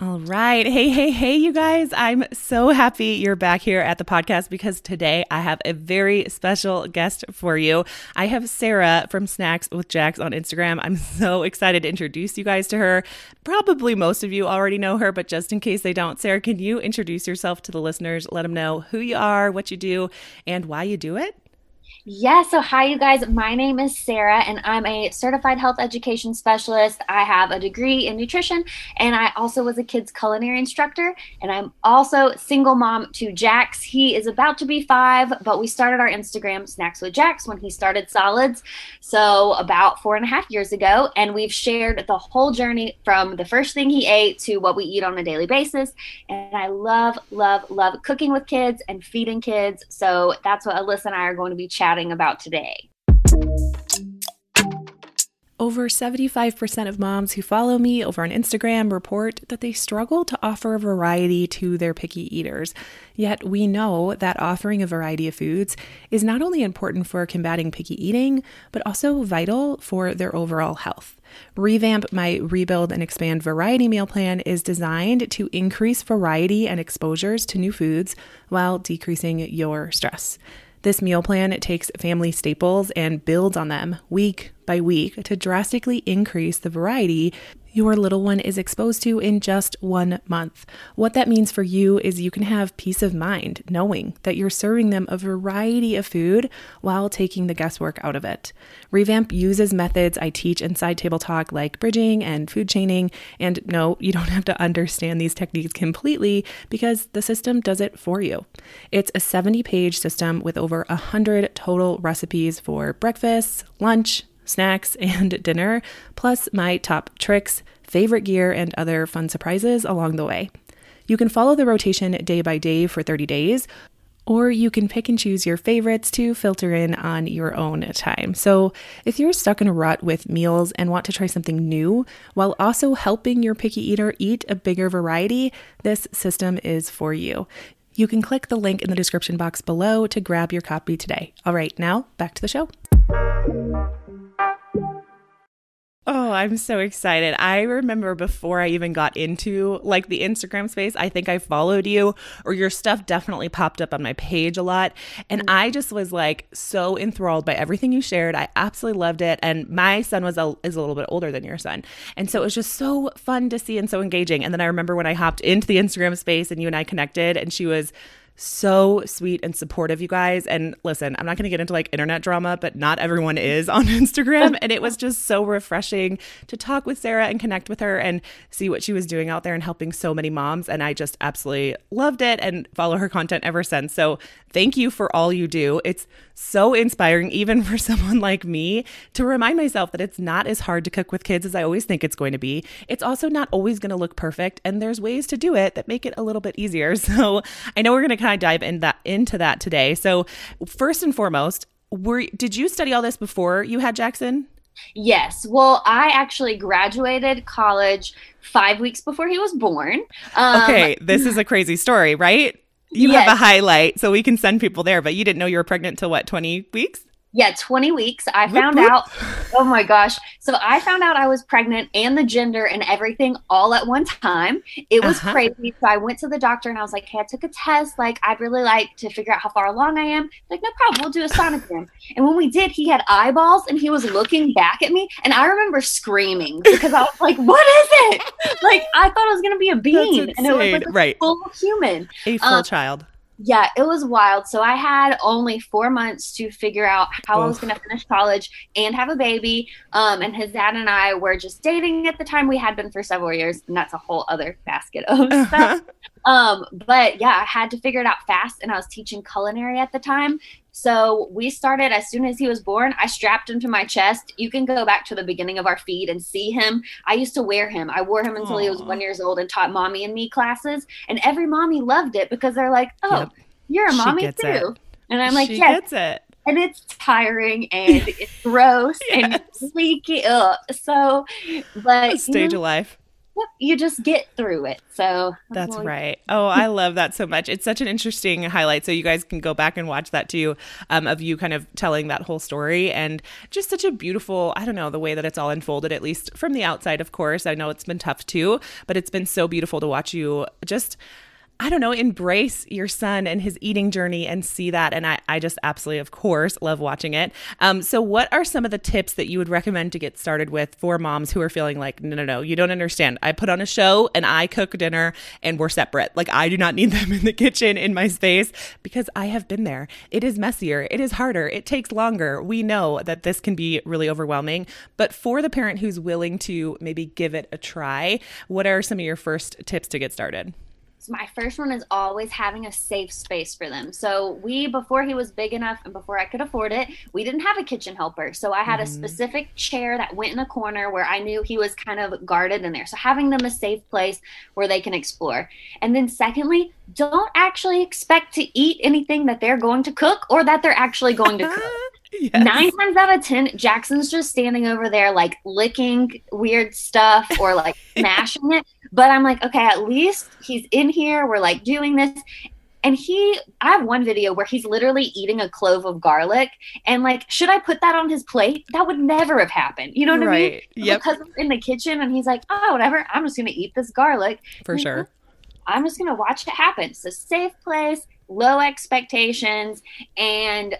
All right. Hey, you guys. I'm so happy you're back here at the podcast because today I have a very special guest for you. I have Sarah from Snacks with Jax on Instagram. I'm so excited to introduce you guys to her. Probably most of you already know her, but just in case they don't, Sarah, can you introduce yourself to the listeners? Let them know who you are, what you do, and why you do it. Yeah, so hi you guys. My name is Sarah and I'm a certified health education specialist. I have a degree in nutrition and I also was a kids culinary instructor and I'm also single mom to Jax. He is about to be 5, but we started our Instagram Snacks with Jax when he started solids, so about 4.5 years ago, and we've shared the whole journey from the first thing he ate to what we eat on a daily basis. And I love cooking with kids and feeding kids. So that's what Alyssa and I are going to be chatting about today. Over 75% of moms who follow me over on Instagram report that they struggle to offer a variety to their picky eaters. Yet we know that offering a variety of foods is not only important for combating picky eating, but also vital for their overall health. Revamp My Rebuild and Expand Variety Meal Plan is designed to increase variety and exposures to new foods while decreasing your stress. This meal plan takes family staples and builds on them week by week to drastically increase the variety your little one is exposed to in just 1 month. What that means for you is you can have peace of mind knowing that you're serving them a variety of food while taking the guesswork out of it. Revamp uses methods I teach inside Table Talk like bridging and food chaining. And no, you don't have to understand these techniques completely because the system does it for you. It's a 70-page system with over 100 total recipes for breakfast, lunch, snacks, and dinner, plus my top tricks, favorite gear, and other fun surprises along the way. You can follow the rotation day by day for 30 days, or you can pick and choose your favorites to filter in on your own time. So if you're stuck in a rut with meals and want to try something new while also helping your picky eater eat a bigger variety, this system is for you. You can click the link in the description box below to grab your copy today. All right, now back to the show. Oh, I'm so excited. I remember before I even got into like the Instagram space, I think I followed you or your stuff definitely popped up on my page a lot. And I just was like so enthralled by everything you shared. I absolutely loved it. And my son is a little bit older than your son. And so it was just so fun to see and so engaging. And then I remember when I hopped into the Instagram space and you and I connected and she was so sweet and supportive, you guys. And listen, I'm not going to get into like internet drama, but not everyone is on Instagram. And it was just so refreshing to talk with Sarah and connect with her and see what she was doing out there and helping so many moms. And I just absolutely loved it and follow her content ever since. So thank you for all you do. It's so inspiring, even for someone like me, to remind myself that it's not as hard to cook with kids as I always think it's going to be. It's also not always going to look perfect. And there's ways to do it that make it a little bit easier. So I know we're going to kind of dive into that today. So first and foremost, did you study all this before you had Jackson? Yes. Well, I actually graduated college 5 weeks before he was born. Okay. This is a crazy story, right? You yes. have a highlight, so we can send people there, but you didn't know you were pregnant till what, 20 weeks? Yeah, 20 weeks. I found out, oh my gosh. So I found out I was pregnant and the gender and everything all at one time. It was crazy. So I went to the doctor and I was like, hey, I took a test. Like, I'd really like to figure out how far along I am. Like, no problem. We'll do a sonogram. And when we did, he had eyeballs and he was looking back at me. And I remember screaming because I was like, what is it? Like, I thought it was going to be a bean. And it was like a right. full human. A full child. Yeah, it was wild. So I had only 4 months to figure out how I was going to finish college and have a baby. And his dad and I were just dating at the time. We had been for several years, and that's a whole other basket of stuff. But yeah, I had to figure it out fast. And I was teaching culinary at the time. So we started as soon as he was born. I strapped him to my chest. You can go back to the beginning of our feed and see him. I used to wear him. I wore him until he was 1 year old and taught mommy and me classes. And every mommy loved it because they're like, oh, yep. you're a mommy too. It. And I'm like, she yes. gets it. And it's tiring and it's gross yes. and leaky. Ugh. So, but stage of life. You just get through it. So that's right. Oh, I love that so much. It's such an interesting highlight. So you guys can go back and watch that too, of you kind of telling that whole story, and just such a beautiful, I don't know, the way that it's all unfolded, at least from the outside, of course. I know it's been tough too, but it's been so beautiful to watch you just, I don't know, embrace your son and his eating journey and see that. And I just absolutely, of course, love watching it. So what are some of the tips that you would recommend to get started with for moms who are feeling like, no, you don't understand. I put on a show and I cook dinner and we're separate. Like, I do not need them in the kitchen in my space, because I have been there. It is messier. It is harder. It takes longer. We know that this can be really overwhelming. But for the parent who's willing to maybe give it a try, what are some of your first tips to get started? So my first one is always having a safe space for them. So we, before he was big enough and before I could afford it, we didn't have a kitchen helper. So I had a specific chair that went in a corner where I knew he was kind of guarded in there. So having them a safe place where they can explore. And then secondly, don't actually expect to eat anything that they're going to cook or that they're actually going to cook. Yes. 9 times out of 10, Jackson's just standing over there like licking weird stuff or like smashing it. But I'm like, okay, at least he's in here. We're like doing this. And I have one video where he's literally eating a clove of garlic. And like, should I put that on his plate? That would never have happened. You know what I mean? Yep. Because I'm in the kitchen and he's like, oh, whatever. I'm just going to eat this garlic. For sure. I'm just going to watch it happen. So safe place, low expectations. And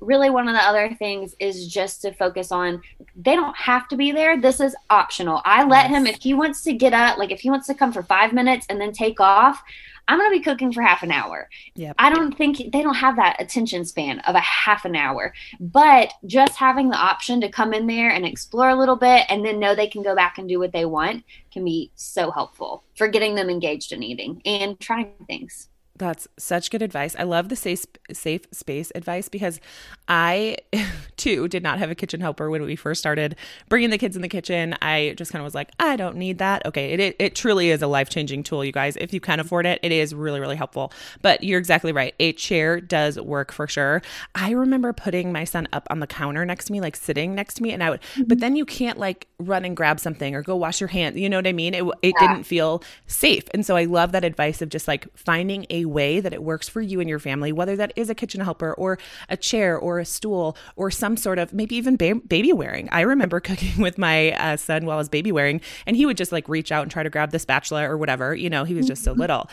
really one of the other things is just to focus on, they don't have to be there. This is optional. I let him, if he wants to get up, like if he wants to come for 5 minutes and then take off, I'm going to be cooking for half an hour. Yep. I don't think they don't have that attention span of a half an hour, but just having the option to come in there and explore a little bit and then know they can go back and do what they want can be so helpful for getting them engaged in eating and trying things. That's such good advice. I love the safe space advice, because I too did not have a kitchen helper when we first started bringing the kids in the kitchen. I just kind of was like, I don't need that. Okay. It truly is a life-changing tool, you guys. If you can afford it, it is really, really helpful. But you're exactly right. A chair does work for sure. I remember putting my son up on the counter next to me, like sitting next to me, and I would, but then you can't like run and grab something or go wash your hands. You know what I mean? It didn't feel safe. And so I love that advice of just like finding a way that it works for you and your family, whether that is a kitchen helper or a chair or a stool or some sort of maybe even baby wearing. I remember cooking with my son while I was baby wearing, and he would just like reach out and try to grab the spatula or whatever, you know, he was just so little.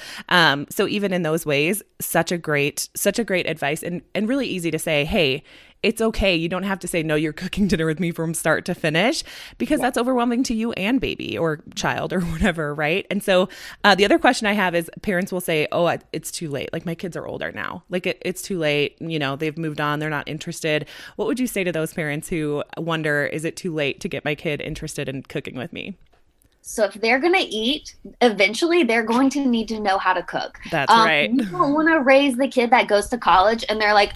So even in those ways, such a great advice, and really easy to say, hey, it's okay. You don't have to say, no, you're cooking dinner with me from start to finish, because that's overwhelming to you and baby or child or whatever, right? And so the other question I have is, parents will say, oh, it's too late. Like, my kids are older now. Like, it's too late. You know, they've moved on. They're not interested. What would you say to those parents who wonder, is it too late to get my kid interested in cooking with me? So if they're going to eat, eventually they're going to need to know how to cook. That's right. You don't want to raise the kid that goes to college and they're like,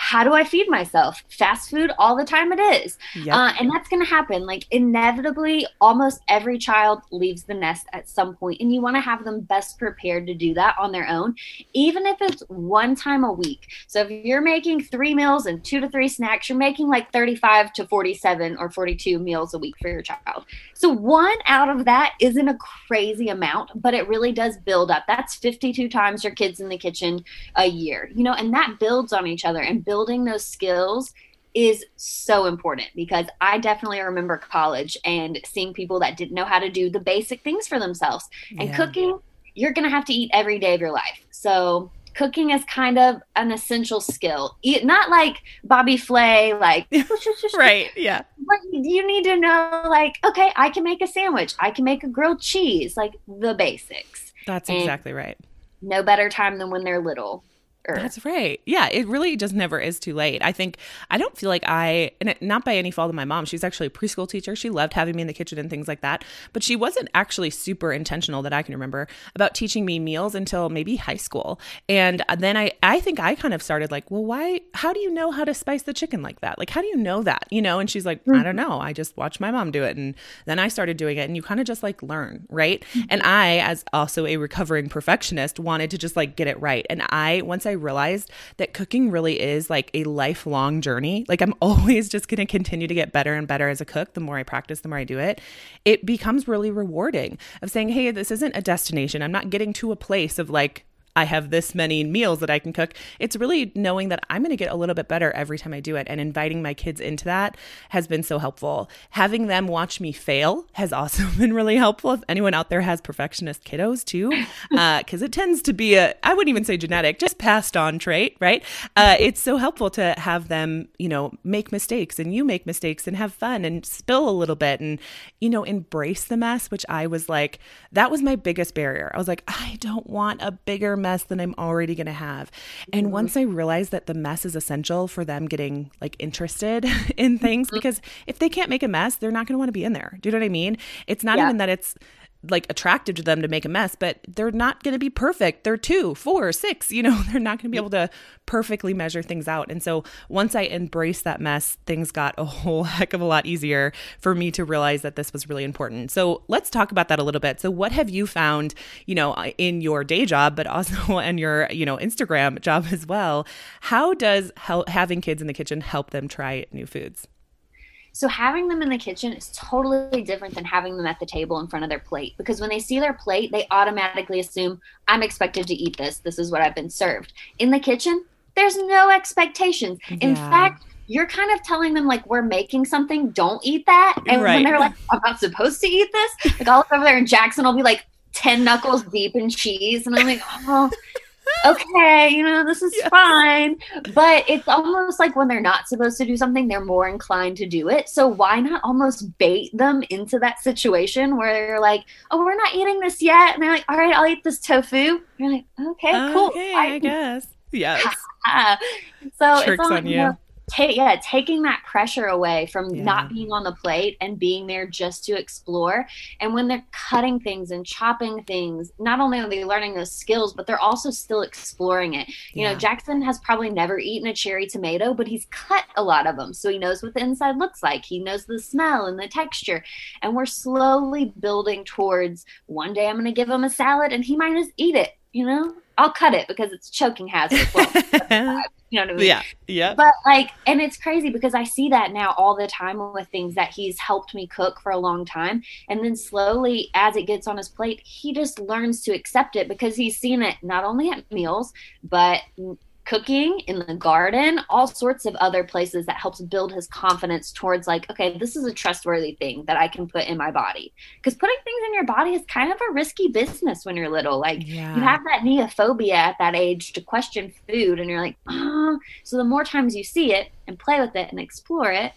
how do I feed myself? Fast food all the time it is. Yep. And that's going to happen. Like, inevitably, almost every child leaves the nest at some point, and you want to have them best prepared to do that on their own, even if it's one time a week. So if you're making 3 meals and 2 to 3 snacks, you're making like 35 to 47 or 42 meals a week for your child. So one out of that isn't a crazy amount, but it really does build up. That's 52 times your kids in the kitchen a year, you know, and that builds on each other, and building those skills is so important, because I definitely remember college and seeing people that didn't know how to do the basic things for themselves. And cooking, you're going to have to eat every day of your life. So cooking is kind of an essential skill. Not like Bobby Flay, like, right. Yeah. But you need to know, like, okay, I can make a sandwich. I can make a grilled cheese, like the basics. That's exactly right. No better time than when they're little. That's right. Yeah, it really just never is too late. I don't feel like, and not by any fault of my mom, she's actually a preschool teacher. She loved having me in the kitchen and things like that. But she wasn't actually super intentional that I can remember about teaching me meals until maybe high school. And then I think I kind of started like, well, how do you know how to spice the chicken like that? Like, how do you know that? You know, and she's like, I don't know. I just watched my mom do it. And then I started doing it. And you kind of just like learn, right? And I, as also a recovering perfectionist, wanted to just like get it right. And once I realized that cooking really is like a lifelong journey. Like I'm always just going to continue to get better and better as a cook. The more I practice, the more I do it. It becomes really rewarding of saying, hey, this isn't a destination. I'm not getting to a place of like, I have this many meals that I can cook. It's really knowing that I'm going to get a little bit better every time I do it. And inviting my kids into that has been so helpful. Having them watch me fail has also been really helpful. If anyone out there has perfectionist kiddos too, because it tends to be I wouldn't even say genetic, just passed on trait, right? It's so helpful to have them, you know, make mistakes and you make mistakes and have fun and spill a little bit and, you know, embrace the mess, which I was like, that was my biggest barrier. I was like, I don't want a bigger mess than I'm already going to have. And once I realized that the mess is essential for them getting like interested in things, because if they can't make a mess, they're not going to want to be in there. Do you know what I mean? It's not even that it's like attractive to them to make a mess, but they're not going to be perfect. They're 2, 4, 6, you know, they're not going to be able to perfectly measure things out. And so once I embraced that mess, things got a whole heck of a lot easier for me to realize that this was really important. So let's talk about that a little bit. So what have you found, you know, in your day job, but also in your, you know, Instagram job as well? How does having kids in the kitchen help them try new foods? So having them in the kitchen is totally different than having them at the table in front of their plate, because when they see their plate, they automatically assume I'm expected to eat this. This is what I've been served. In the kitchen, there's no expectations. In fact, you're kind of telling them like, we're making something, don't eat that. And when they're like, I'm not supposed to eat this. Like I'll look over there and Jackson will be like 10 knuckles deep in cheese. And I'm like, oh, okay, you know, this is fine. But it's almost like when they're not supposed to do something, they're more inclined to do it. So why not almost bait them into that situation where they're like, oh, we're not eating this yet. And they're like, all right, I'll eat this tofu. And you're like, okay, cool. Okay, I guess. Yes. So tricks it's on you. Know, taking that pressure away from not being on the plate and being there just to explore. And when they're cutting things and chopping things, not only are they learning those skills, but they're also still exploring it. You know, Jackson has probably never eaten a cherry tomato, but he's cut a lot of them. So he knows what the inside looks like. He knows the smell and the texture. And we're slowly building towards one day I'm going to give him a salad and he might just eat it, you know? I'll cut it because it's choking hazard. Well, you know what I mean? Yeah. But like, and it's crazy because I see that now all the time with things that he's helped me cook for a long time. And then slowly as it gets on his plate, he just learns to accept it because he's seen it not only at meals, but cooking, in the garden, all sorts of other places that helps build his confidence towards like, okay, this is a trustworthy thing that I can put in my body. Because putting things in your body is kind of a risky business when you're little. Like you have that neophobia at that age to question food and you're like, oh. So the more times you see it and play with it and explore it,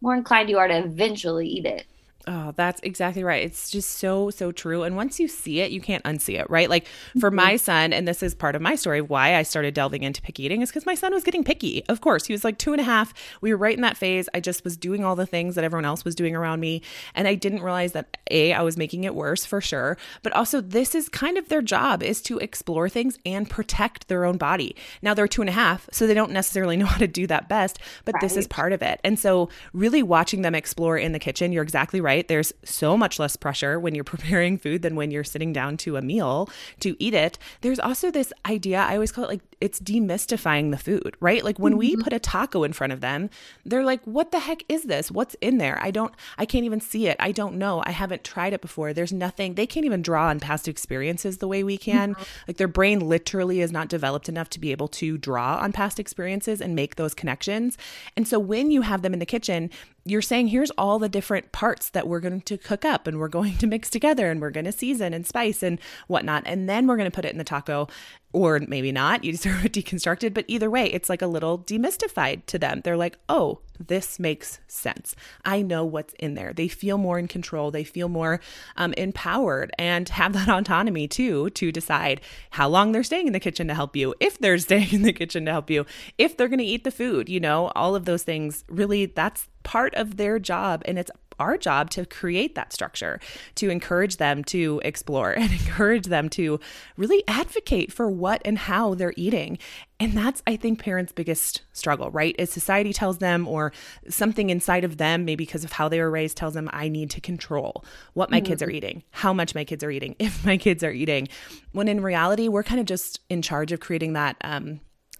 more inclined you are to eventually eat it. Oh, that's exactly right. It's just so true. And once you see it, you can't unsee it, right? Like for my son, and this is part of my story, why I started delving into picky eating is because my son was getting picky. Of course, he was like 2.5. We were right in that phase. I just was doing all the things that everyone else was doing around me. And I didn't realize that I was making it worse for sure. But also this is kind of their job, is to explore things and protect their own body. Now they're 2.5, so they don't necessarily know how to do that best, but this is part of it. And so really watching them explore in the kitchen, you're exactly right. There's so much less pressure when you're preparing food than when you're sitting down to a meal to eat it. There's also this idea, I always call it like, it's demystifying the food, right? Like when we put a taco in front of them, they're like, what the heck is this? What's in there? I can't even see it. I don't know. I haven't tried it before. There's nothing. They can't even draw on past experiences the way we can. Like their brain literally is not developed enough to be able to draw on past experiences and make those connections. And so when you have them in the kitchen, you're saying, here's all the different parts that we're going to cook up and we're going to mix together and we're going to season and spice and whatnot. And then we're going to put it in the taco, or maybe not, you sort of deconstructed, but either way, it's like a little demystified to them. They're like, oh, this makes sense. I know what's in there. They feel more in control. They feel more empowered and have that autonomy too, to decide how long they're staying in the kitchen to help you, if they're staying in the kitchen to help you, if they're going to eat the food, you know, all of those things. Really, that's part of their job, and it's our job to create that structure, to encourage them to explore and encourage them to really advocate for what and how they're eating. And that's, I think, parents' biggest struggle, right? Is society tells them, or something inside of them, maybe because of how they were raised, tells them, I need to control what my kids are eating, how much my kids are eating, if my kids are eating. When in reality, we're kind of just in charge of creating that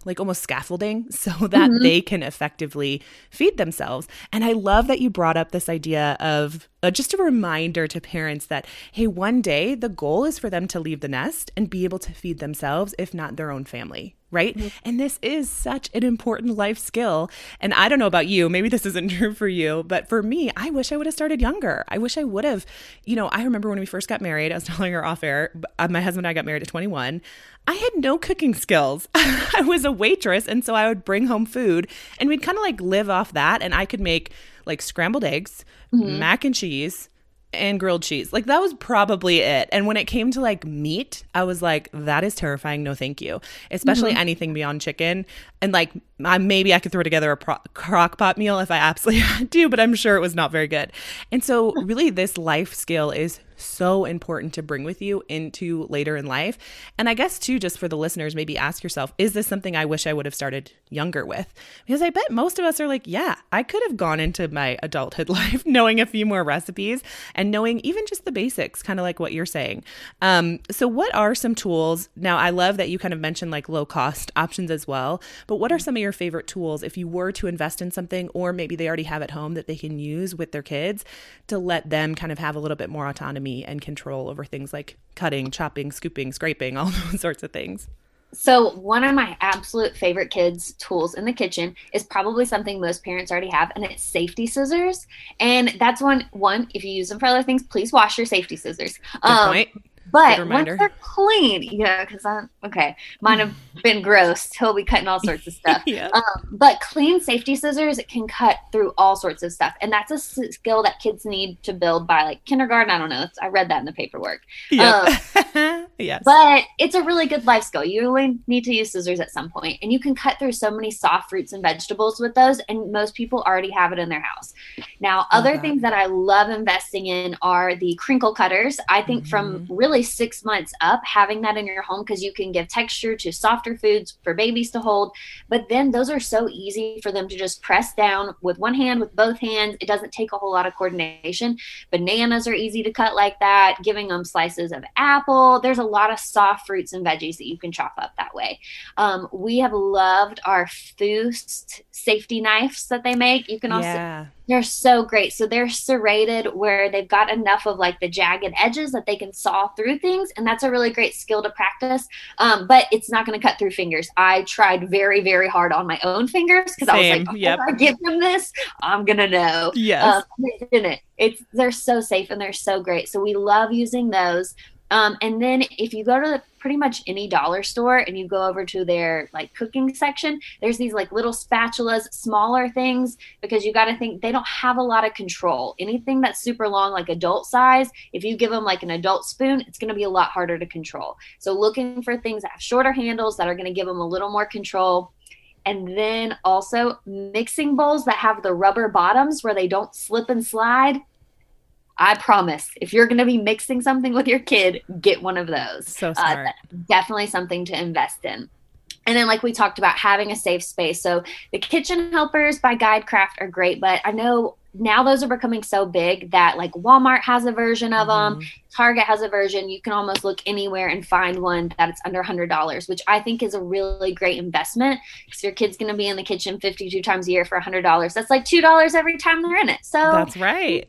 like almost scaffolding so that they can effectively feed themselves. And I love that you brought up this idea of just a reminder to parents that, hey, one day the goal is for them to leave the nest and be able to feed themselves, if not their own family, right? And this is such an important life skill. And I don't know about you, maybe this isn't true for you, but for me, I wish I would have started younger. I wish I would have, you know, I remember when we first got married, I was telling her off air, my husband and I got married at 21. I had no cooking skills. I was a waitress. And so I would bring home food and we'd kind of like live off that. And I could make like scrambled eggs, mac and cheese, and grilled cheese. Like that was probably it. And when it came to like meat, I was like, that is terrifying. No, thank you. Especially anything beyond chicken. And like, maybe I could throw together a crock pot meal if I absolutely had to, but I'm sure it was not very good. And so really this life skill is so important to bring with you into later in life. And I guess too, just for the listeners, maybe ask yourself, is this something I wish I would have started younger with? Because I bet most of us are like, yeah, I could have gone into my adulthood life knowing a few more recipes and knowing even just the basics, kind of like what you're saying. So what are some tools? Now, I love that you kind of mentioned like low cost options as well, but what are some of your favorite tools if you were to invest in something, or maybe they already have at home that they can use with their kids to let them kind of have a little bit more autonomy and control over things like cutting, chopping, scooping, scraping, all those sorts of things? So one of my absolute favorite kids' tools in the kitchen is probably something most parents already have, and it's safety scissors. And that's one, if you use them for other things, please wash your safety scissors. Good point. But once they're clean, yeah, because mine have been gross. He'll be cutting all sorts of stuff. Yeah. But clean safety scissors can cut through all sorts of stuff. And that's a skill that kids need to build by like kindergarten. I don't know. I read that in the paperwork. Yeah. Yes. But it's a really good life skill. You really need to use scissors at some point. And you can cut through so many soft fruits and vegetables with those. And most people already have it in their house. Now, other things that I love investing in are the crinkle cutters. I think from really 6 months up, having that in your home, because you can give texture to softer foods for babies to hold. But then those are so easy for them to just press down with one hand, with both hands. It doesn't take a whole lot of coordination. Bananas are easy to cut like that, giving them slices of apple. There's a lot of soft fruits and veggies that you can chop up that way. We have loved our Foust safety knives that they make. You can also they're so great. So they're serrated where they've got enough of like the jagged edges that they can saw through things. And that's a really great skill to practice. But it's not going to cut through fingers. I tried very, very hard on my own fingers because I was like, if I give them this, I'm going to know. Yes. They're so safe and they're so great. So we love using those. And then if you go to pretty much any dollar store and you go over to their like cooking section, there's these like little spatulas, smaller things, because you got to think they don't have a lot of control. Anything that's super long, like adult size, if you give them like an adult spoon, it's going to be a lot harder to control. So looking for things that have shorter handles that are going to give them a little more control. And then also mixing bowls that have the rubber bottoms where they don't slip and slide. I promise, if you're going to be mixing something with your kid, get one of those. So smart. Definitely something to invest in. And then like we talked about, having a safe space. So the kitchen helpers by GuideCraft are great, but I know now those are becoming so big that like Walmart has a version of them. Target has a version. You can almost look anywhere and find one that's under $100, which I think is a really great investment, because your kid's going to be in the kitchen 52 times a year for $100. That's like $2 every time they're in it. So that's right.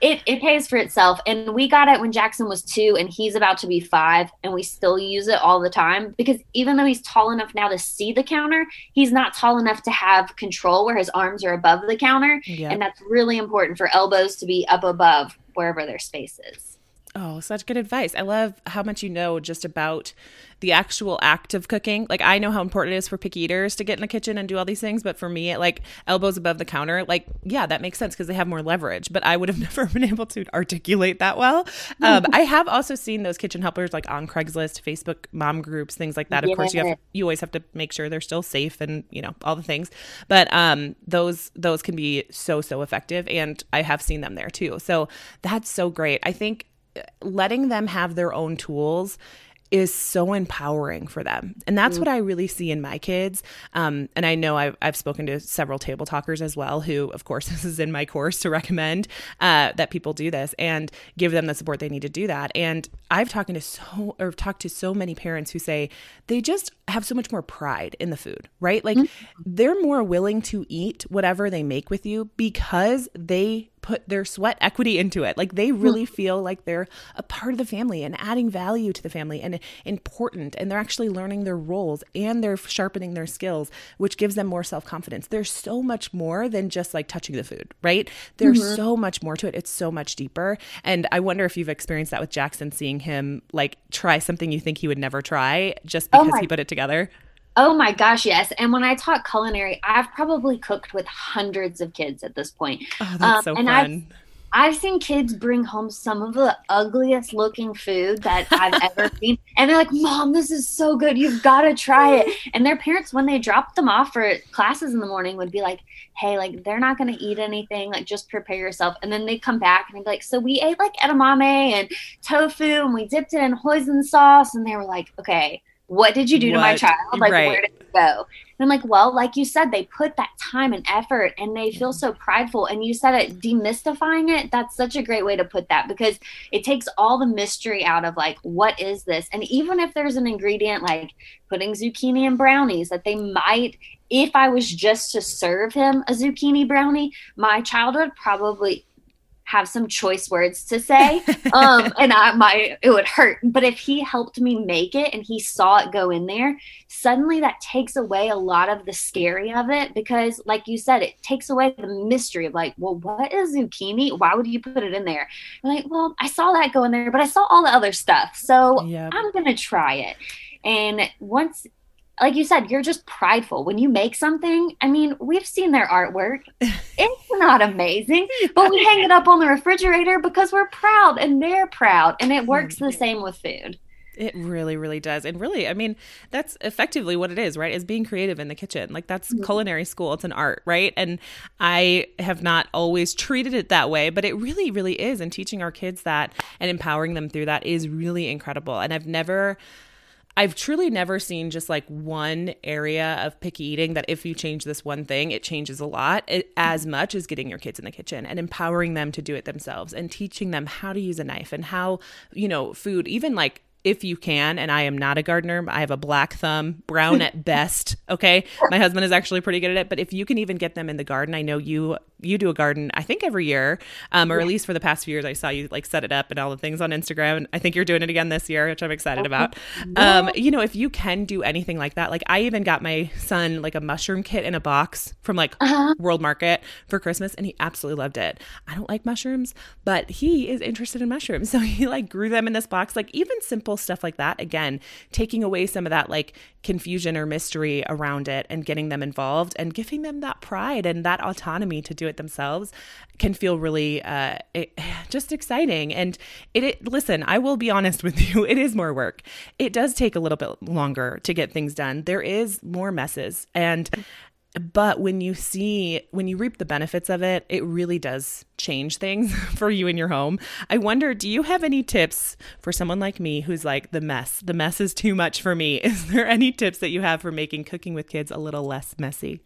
It pays for itself. And we got it when Jackson was 2 and he's about to be 5, and we still use it all the time because even though he's tall enough now to see the counter, he's not tall enough to have control where his arms are above the counter. Yep. And that's really important for elbows to be up above wherever their space is. Oh, such good advice. I love how much you know just about the actual act of cooking. Like, I know how important it is for picky eaters to get in the kitchen and do all these things. But for me, it, like, elbows above the counter, like, yeah, that makes sense because they have more leverage. But I would have never been able to articulate that well. I have also seen those kitchen helpers, like, on Craigslist, Facebook mom groups, things like that. Of course, you always have to make sure they're still safe and, you know, all the things. But those can be so, so effective. And I have seen them there, too. So that's so great. I think letting them have their own tools is so empowering for them. And that's what I really see in my kids. And I know I've spoken to several table talkers as well, who, of course, this is in my course to recommend that people do this and give them the support they need to do that. And I've talked to so many parents who say they just have so much more pride in the food, right? Like they're more willing to eat whatever they make with you because they put their sweat equity into it. Like they really feel like they're a part of the family and adding value to the family and important. And they're actually learning their roles and they're sharpening their skills, which gives them more self-confidence. There's so much more than just like touching the food, right? There's so much more to it. It's so much deeper. And I wonder if you've experienced that with Jackson, seeing him like try something you think he would never try just because he put it together. Oh my gosh, yes. And when I taught culinary, I've probably cooked with hundreds of kids at this point. Oh, that's so fun. I've seen kids bring home some of the ugliest looking food that I've ever seen. And they're like, Mom, this is so good. You've got to try it. And their parents, when they dropped them off for classes in the morning, would be like, hey, like, they're not going to eat anything. Like, just prepare yourself. And then they come back and they'd be like, so we ate like edamame and tofu and we dipped it in hoisin sauce. And they were like, okay, what did you do to my child? Like, where did it go? And I'm like, well, like you said, they put that time and effort and they feel so prideful. And you said it, demystifying it. That's such a great way to put that because it takes all the mystery out of like, what is this? And even if there's an ingredient like putting zucchini in brownies that they might, if I was just to serve him a zucchini brownie, my child would probably have some choice words to say. And it would hurt. But if he helped me make it and he saw it go in there, suddenly that takes away a lot of the scary of it, because like you said, it takes away the mystery of like, well, what is zucchini? Why would you put it in there? I'm like, well, I saw that go in there, but I saw all the other stuff. So I'm going to try it. And once, like you said, you're just prideful. When you make something, I mean, we've seen their artwork. It's not amazing, but we hang it up on the refrigerator because we're proud and they're proud. And it works the same with food. It really, really does. And really, I mean, that's effectively what it is, right? Is being creative in the kitchen. Like that's culinary school. It's an art, right? And I have not always treated it that way, but it really, really is. And teaching our kids that and empowering them through that is really incredible. And I've truly never seen just like one area of picky eating that if you change this one thing, it changes a lot, as much as getting your kids in the kitchen and empowering them to do it themselves and teaching them how to use a knife and how, you know, food, even like if you can, and I am not a gardener, I have a black thumb, brown at best. Okay. My husband is actually pretty good at it, but if you can even get them in the garden, I know you do a garden, I think every year, or at least for the past few years, I saw you like set it up and all the things on Instagram. And I think you're doing it again this year, which I'm excited about. You know, if you can do anything like that, like I even got my son like a mushroom kit in a box from like World Market for Christmas. And he absolutely loved it. I don't like mushrooms, but he is interested in mushrooms. So he like grew them in this box, like even simple stuff like that. Again, taking away some of that like confusion or mystery around it and getting them involved and giving them that pride and that autonomy to do it themselves can feel really just exciting. And listen, I will be honest with you, it is more work. It does take a little bit longer to get things done. There is more messes. But when you reap the benefits of it, it really does change things for you in your home. I wonder, do you have any tips for someone like me who's like, the mess is too much for me? Is there any tips that you have for making cooking with kids a little less messy?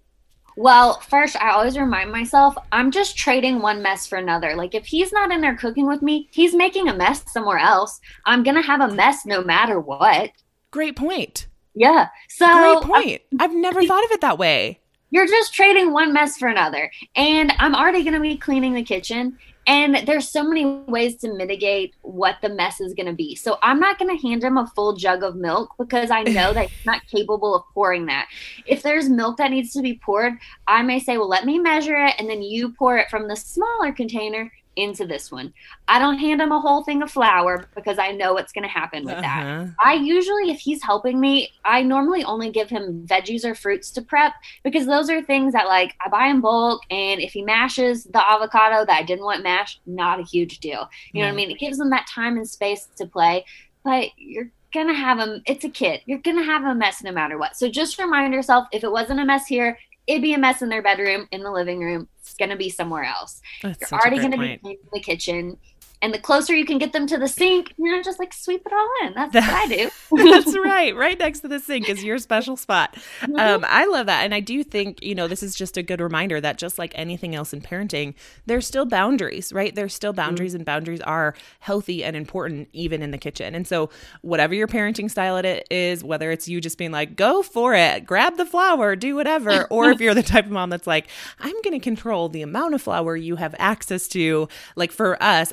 Well, first, I always remind myself, I'm just trading one mess for another. Like if he's not in there cooking with me, he's making a mess somewhere else. I'm going to have a mess no matter what. Great point. Yeah. Great point. I've never thought of it that way. You're just trading one mess for another. And I'm already going to be cleaning the kitchen. And there's so many ways to mitigate what the mess is going to be. So I'm not going to hand him a full jug of milk because I know that he's not capable of pouring that. If there's milk that needs to be poured, I may say, well, let me measure it. And then you pour it from the smaller container into this one. I don't hand him a whole thing of flour because I know what's going to happen with that. I usually, if he's helping me, I normally only give him veggies or fruits to prep because those are things that like I buy in bulk. And if he mashes the avocado that I didn't want mashed, not a huge deal. You know what I mean? It gives him that time and space to play, but you're going to have him. It's a kid. You're going to have a mess no matter what. So just remind yourself, if it wasn't a mess here, it'd be a mess in their bedroom, in the living room. It's going to be somewhere else. That's You're already going to be in the kitchen. And the closer you can get them to the sink, you know, just like sweep it all in. That's what I do. That's right. Right next to the sink is your special spot. I love that. And I do think, you know, this is just a good reminder that just like anything else in parenting, there's still boundaries, right? There's still boundaries and boundaries are healthy and important even in the kitchen. And so whatever your parenting style it is, whether it's you just being like, go for it, grab the flour, do whatever. Or if you're the type of mom that's like, I'm going to control the amount of flour you have access to. Like for us,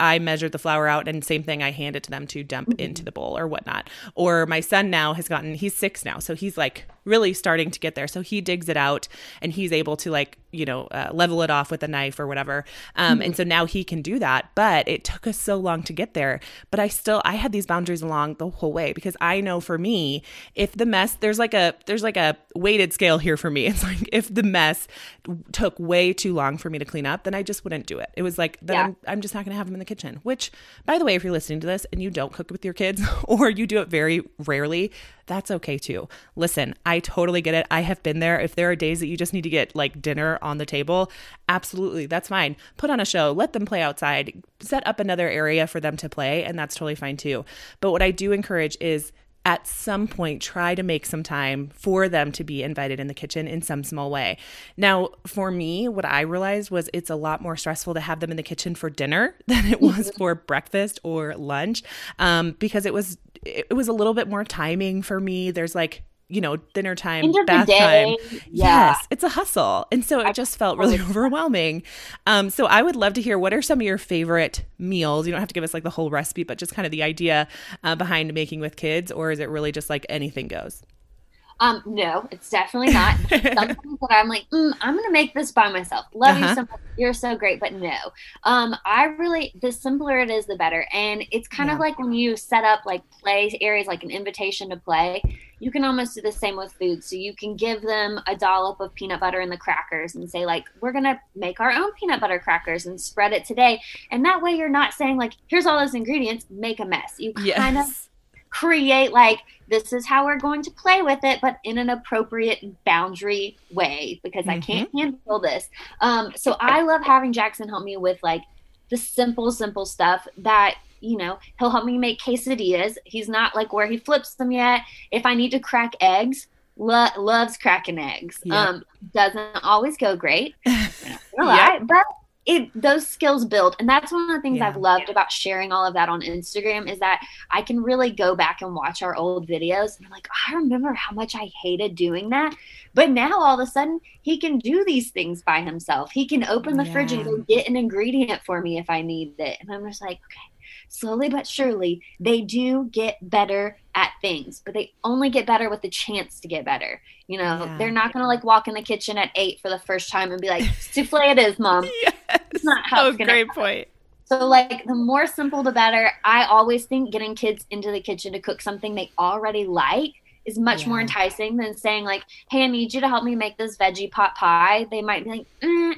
I measure the flour out and same thing, I hand it to them to dump into the bowl or whatnot. Or my son now has gotten, he's 6 now, so he's like really starting to get there. So he digs it out and he's able to like, you know, level it off with a knife or whatever. And so now he can do that, but it took us so long to get there. But I had these boundaries along the whole way because I know for me, if the mess, there's like a weighted scale here for me. It's like, if the mess took way too long for me to clean up, then I just wouldn't do it. It was like, then I'm just not going to have them in the kitchen, which by the way, if you're listening to this and you don't cook with your kids or you do it very rarely, that's okay too. Listen, I totally get it. I have been there. If there are days that you just need to get like dinner on the table, absolutely, that's fine. Put on a show, let them play outside, set up another area for them to play, and that's totally fine too. But what I do encourage is at some point, try to make some time for them to be invited in the kitchen in some small way. Now, for me, what I realized was it's a lot more stressful to have them in the kitchen for dinner than it was for breakfast or lunch, because it was a little bit more timing for me. There's like, you know, dinner time, bath time. Yes, it's a hustle. And so it just felt really overwhelming. So I would love to hear, what are some of your favorite meals? You don't have to give us like the whole recipe, but just kind of the idea behind making with kids, or is it really just like anything goes? No, it's definitely not. Sometimes that I'm like, I'm going to make this by myself. Love you so much. You're so great, but no. The simpler it is, the better. And it's kind of like when you set up like play areas, like an invitation to play, you can almost do the same with food. So you can give them a dollop of peanut butter in the crackers and say like, we're going to make our own peanut butter crackers and spread it today. And that way you're not saying like, here's all those ingredients, make a mess. You kind of create like, this is how we're going to play with it, but in an appropriate boundary way, because I can't handle this. So I love having Jackson help me with like the simple stuff that, you know, he'll help me make quesadillas. He's not like where he flips them yet. If I need to crack eggs, loves cracking eggs. Doesn't always go great, but those skills build. And that's one of the things I've loved about sharing all of that on Instagram, is that I can really go back and watch our old videos. And I'm like, I remember how much I hated doing that. But now all of a sudden he can do these things by himself. He can open the fridge and go get an ingredient for me if I need it. And I'm just like, okay, slowly but surely they do get better at things, but they only get better with the chance to get better. You know, they're not going to like walk in the kitchen at 8 for the first time and be like, souffle it is, Mom. It's not how it's gonna happen. Point. So like the more simple, the better. I always think getting kids into the kitchen to cook something they already like is much more enticing than saying like, hey, I need you to help me make this veggie pot pie. They might be like,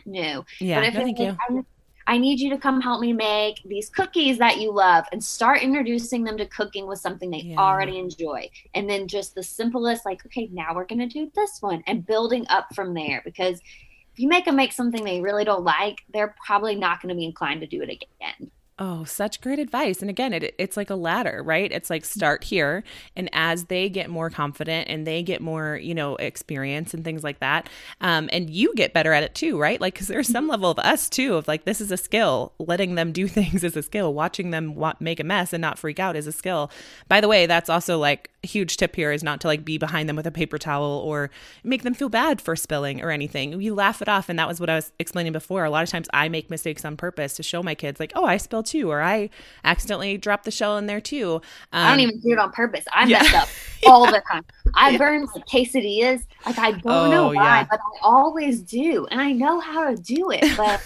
no. Yeah, but if no, thank you. I need you to come help me make these cookies that you love, and start introducing them to cooking with something they already enjoy. And then just the simplest, like, okay, now we're going to do this one, and building up from there. Because if you make them make something they really don't like, they're probably not going to be inclined to do it again. Oh, such great advice. And again, it's like a ladder, right? It's like start here. And as they get more confident and they get more, experience and things like that, and you get better at it too, right? Like, because there's some level of us too, of like, this is a skill. Letting them do things is a skill. Watching them make a mess and not freak out is a skill. By the way, that's also like a huge tip here is not to like be behind them with a paper towel or make them feel bad for spilling or anything. You laugh it off. And that was what I was explaining before. A lot of times I make mistakes on purpose to show my kids like, oh, I spilled too, or I accidentally dropped the shell in there too. I don't even do it on purpose. I mess up all the time. I burn like quesadillas. Like I don't know why, but I always do. And I know how to do it, but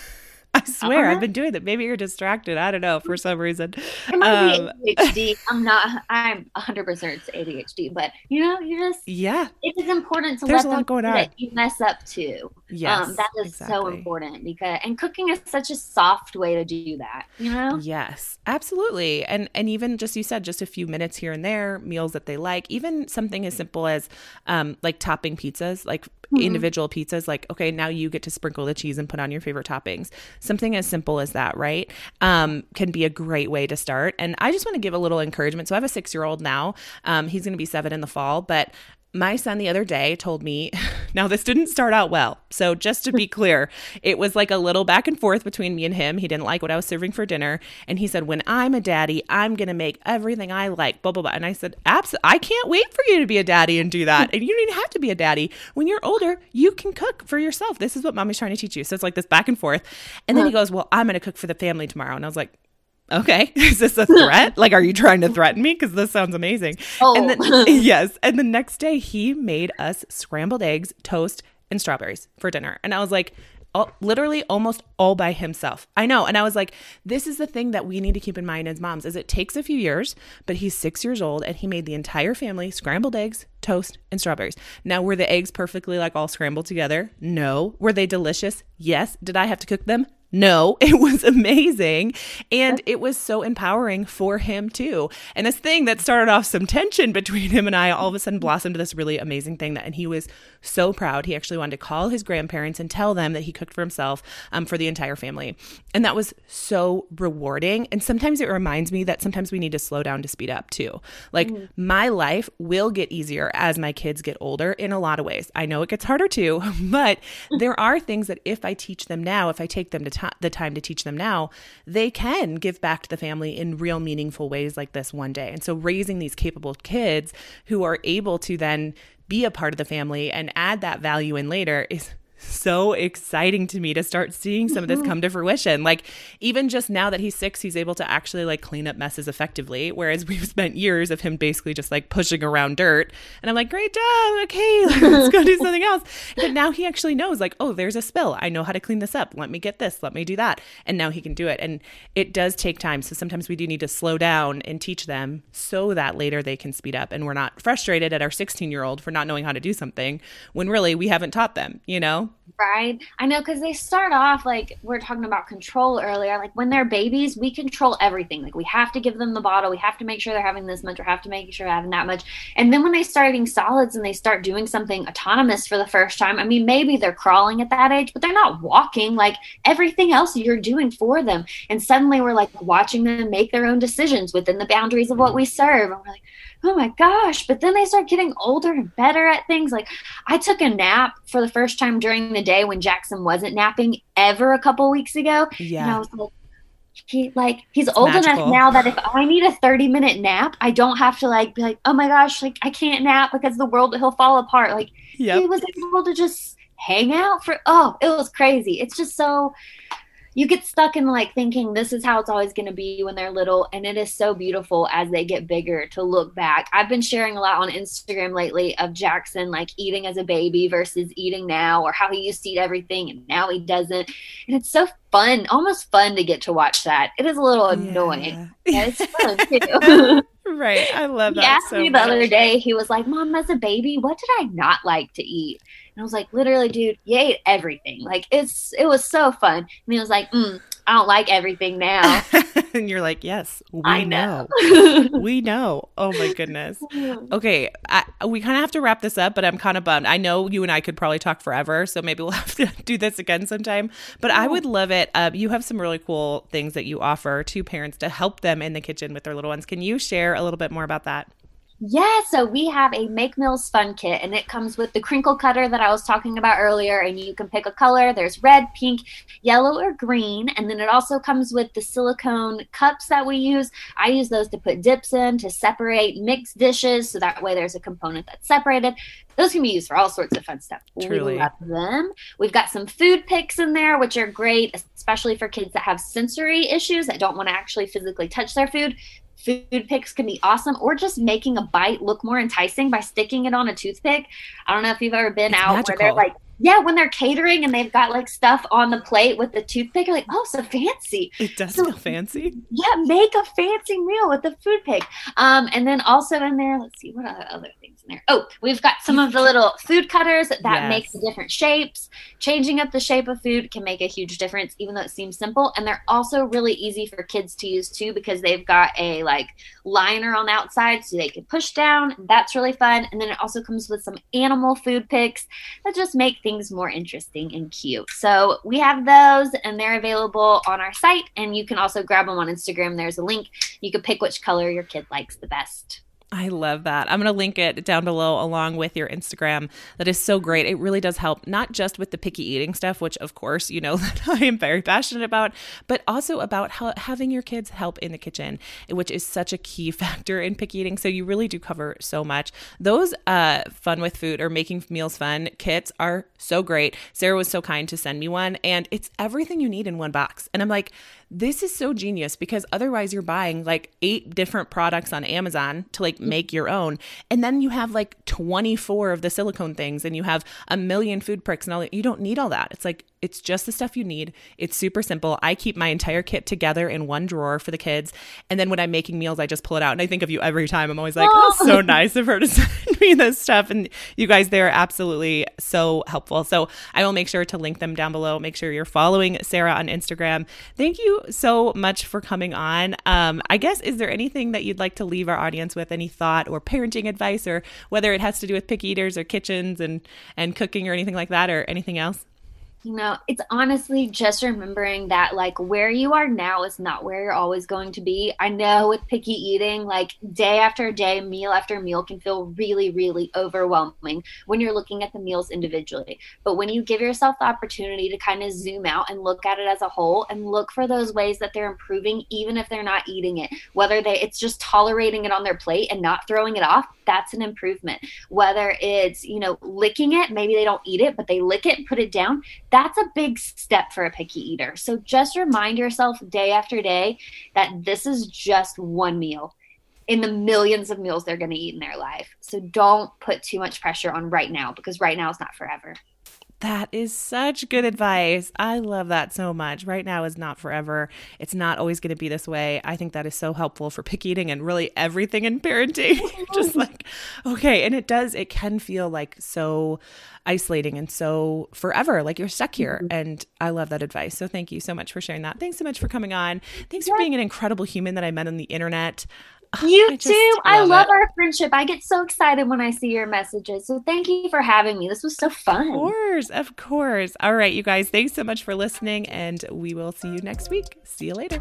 I swear I've been doing that. Maybe you're distracted. I don't know, for some reason. It might be ADHD. I'm 100% ADHD, but you just, it is important to let them know that you mess up too. Yes, that is so important because cooking is such a soft way to do that, Yes, absolutely. And even just, you said just a few minutes here and there, meals that they like, even something as simple as like topping pizzas, like individual pizzas, like, okay, now you get to sprinkle the cheese and put on your favorite toppings. Something as simple as that, right? Can be a great way to start. And I just want to give a little encouragement. So I have a 6-year-old now. He's going to be 7 in the fall, but my son the other day told me, now this didn't start out well. So just to be clear, it was like a little back and forth between me and him. He didn't like what I was serving for dinner. And he said, when I'm a daddy, I'm going to make everything I like, blah, blah, blah. And I said, I can't wait for you to be a daddy and do that. And you don't even have to be a daddy. When you're older, you can cook for yourself. This is what mommy's trying to teach you. So it's like this back and forth. And then he goes, well, I'm going to cook for the family tomorrow. And I was like, okay, is this a threat? Like, are you trying to threaten me? Because this sounds amazing. Oh. And then, yes. And the next day he made us scrambled eggs, toast, and strawberries for dinner. And I was like, literally almost all by himself. I know. And I was like, this is the thing that we need to keep in mind as moms, is it takes a few years, but he's 6 years old and he made the entire family scrambled eggs, toast, and strawberries. Now, were the eggs perfectly like all scrambled together? No. Were they delicious? Yes. Did I have to cook them? No, it was amazing. And it was so empowering for him too. And this thing that started off some tension between him and I all of a sudden blossomed to this really amazing thing and he was so proud. He actually wanted to call his grandparents and tell them that he cooked for himself, for the entire family. And that was so rewarding. And sometimes it reminds me that sometimes we need to slow down to speed up too. Like my life will get easier as my kids get older in a lot of ways. I know it gets harder too, but there are things that if I teach them now, if I take them to the time to teach them now, they can give back to the family in real meaningful ways like this one day. And so raising these capable kids who are able to then be a part of the family and add that value in later is so exciting to me to start seeing some of this come to fruition. Like even just now that he's 6, he's able to actually like clean up messes effectively. Whereas we've spent years of him basically just like pushing around dirt. And I'm like, great job. Okay, let's go do something else. But now he actually knows like, oh, there's a spill. I know how to clean this up. Let me get this. Let me do that. And now he can do it. And it does take time. So sometimes we do need to slow down and teach them so that later they can speed up. And we're not frustrated at our 16-year-old for not knowing how to do something when really we haven't taught them, Right. I know, because they start off like we're talking about control earlier. Like when they're babies, we control everything. Like we have to give them the bottle. We have to make sure they're having this much or have to make sure they're having that much. And then when they start eating solids and they start doing something autonomous for the first time, I mean, maybe they're crawling at that age, but they're not walking. Like everything else you're doing for them. And suddenly we're like watching them make their own decisions within the boundaries of what we serve. And we're like, oh my gosh. But then they start getting older and better at things. Like I took a nap for the first time during the day when Jackson wasn't napping ever a couple weeks ago. Yeah. And I was like, he's old enough now that if I need a 30-minute nap, I don't have to like be like, oh my gosh, like I can't nap because the world, he'll fall apart. Like he was able to just hang out for, it was crazy. It's just so, you get stuck in like thinking this is how it's always going to be when they're little. And it is so beautiful as they get bigger to look back. I've been sharing a lot on Instagram lately of Jackson, like eating as a baby versus eating now, or how he used to eat everything and now he doesn't. And it's so fun, almost fun to get to watch that. It is a little annoying. Yeah, it's fun too. Right. I love that. He asked me the other day, he was like, Mom, as a baby, what did I not like to eat? And I was like, literally, dude, you ate everything. Like, it was so fun. And he was like, I don't like everything now. And you're like, yes, I know. We know. Oh, my goodness. Okay. We kind of have to wrap this up, but I'm kind of bummed. I know you and I could probably talk forever, so maybe we'll have to do this again sometime. But I would love it. You have some really cool things that you offer to parents to help them in the kitchen with their little ones. Can you share a little bit more about that? Yeah, so we have a Make Meals Fun Kit, and it comes with the crinkle cutter that I was talking about earlier, and you can pick a color. There's red, pink, yellow, or green, and then it also comes with the silicone cups that we use. I use those to put dips in, to separate mixed dishes, so that way there's a component that's separated. Those can be used for all sorts of fun stuff. Truly. We love them. We've got some food picks in there, which are great, especially for kids that have sensory issues that don't want to actually physically touch their food. Food picks can be awesome, or just making a bite look more enticing by sticking it on a toothpick. I don't know if you've ever been it's out magical. Where they're like, yeah, when they're catering and they've got like stuff on the plate with the toothpick, you're like, oh, so fancy. It does feel fancy. Yeah, make a fancy meal with the food pick. And then also in there, let's see, what are other things in there? Oh, we've got some of the little food cutters that make the different shapes. Changing up the shape of food can make a huge difference, even though it seems simple. And they're also really easy for kids to use too, because they've got a like liner on the outside so they can push down. That's really fun. And then it also comes with some animal food picks that just make things more interesting and cute. So we have those, and they're available on our site, and you can also grab them on Instagram. There's a link. You can pick which color your kid likes the best. I love that. I'm going to link it down below along with your Instagram. That is so great. It really does help, not just with the picky eating stuff, which of course, you know, that I am very passionate about, but also about having your kids help in the kitchen, which is such a key factor in picky eating. So you really do cover so much. Those fun with food or making meals fun kits are so great. Sarah was so kind to send me one, and it's everything you need in one box. And I'm like, this is so genius, because otherwise you're buying like 8 different products on Amazon to like make your own. And then you have like 24 of the silicone things, and you have a million food pricks and all that. You don't need all that. It's like, it's just the stuff you need. It's super simple. I keep my entire kit together in one drawer for the kids. And then when I'm making meals, I just pull it out. And I think of you every time. I'm always like, oh, so nice of her to send me this stuff. And you guys, they're absolutely so helpful. So I will make sure to link them down below. Make sure you're following Sarah on Instagram. Thank you so much for coming on. I guess, is there anything that you'd like to leave our audience with? Any thought or parenting advice, or whether it has to do with picky eaters or kitchens and cooking or anything like that, or anything else? You know, it's honestly just remembering that like where you are now is not where you're always going to be. I know with picky eating, like day after day, meal after meal can feel really, really overwhelming when you're looking at the meals individually. But when you give yourself the opportunity to kind of zoom out and look at it as a whole, and look for those ways that they're improving, even if they're not eating it, whether it's just tolerating it on their plate and not throwing it off, that's an improvement. Whether it's, you know, licking it, maybe they don't eat it, but they lick it and put it down. That's a big step for a picky eater. So just remind yourself day after day that this is just one meal in the millions of meals they're going to eat in their life. So don't put too much pressure on right now, because right now is not forever. That is such good advice. I love that so much. Right now is not forever. It's not always going to be this way. I think that is so helpful for picky eating and really everything in parenting. Just like, okay. And it can feel like so isolating and so forever, like you're stuck here. Mm-hmm. And I love that advice. So thank you so much for sharing that. Thanks so much for coming on. Thanks for being an incredible human that I met on the internet. You too. I love our friendship. I get so excited when I see your messages. So thank you for having me. This was so fun. Of course. Of course. All right, you guys. Thanks so much for listening, and we will see you next week. See you later.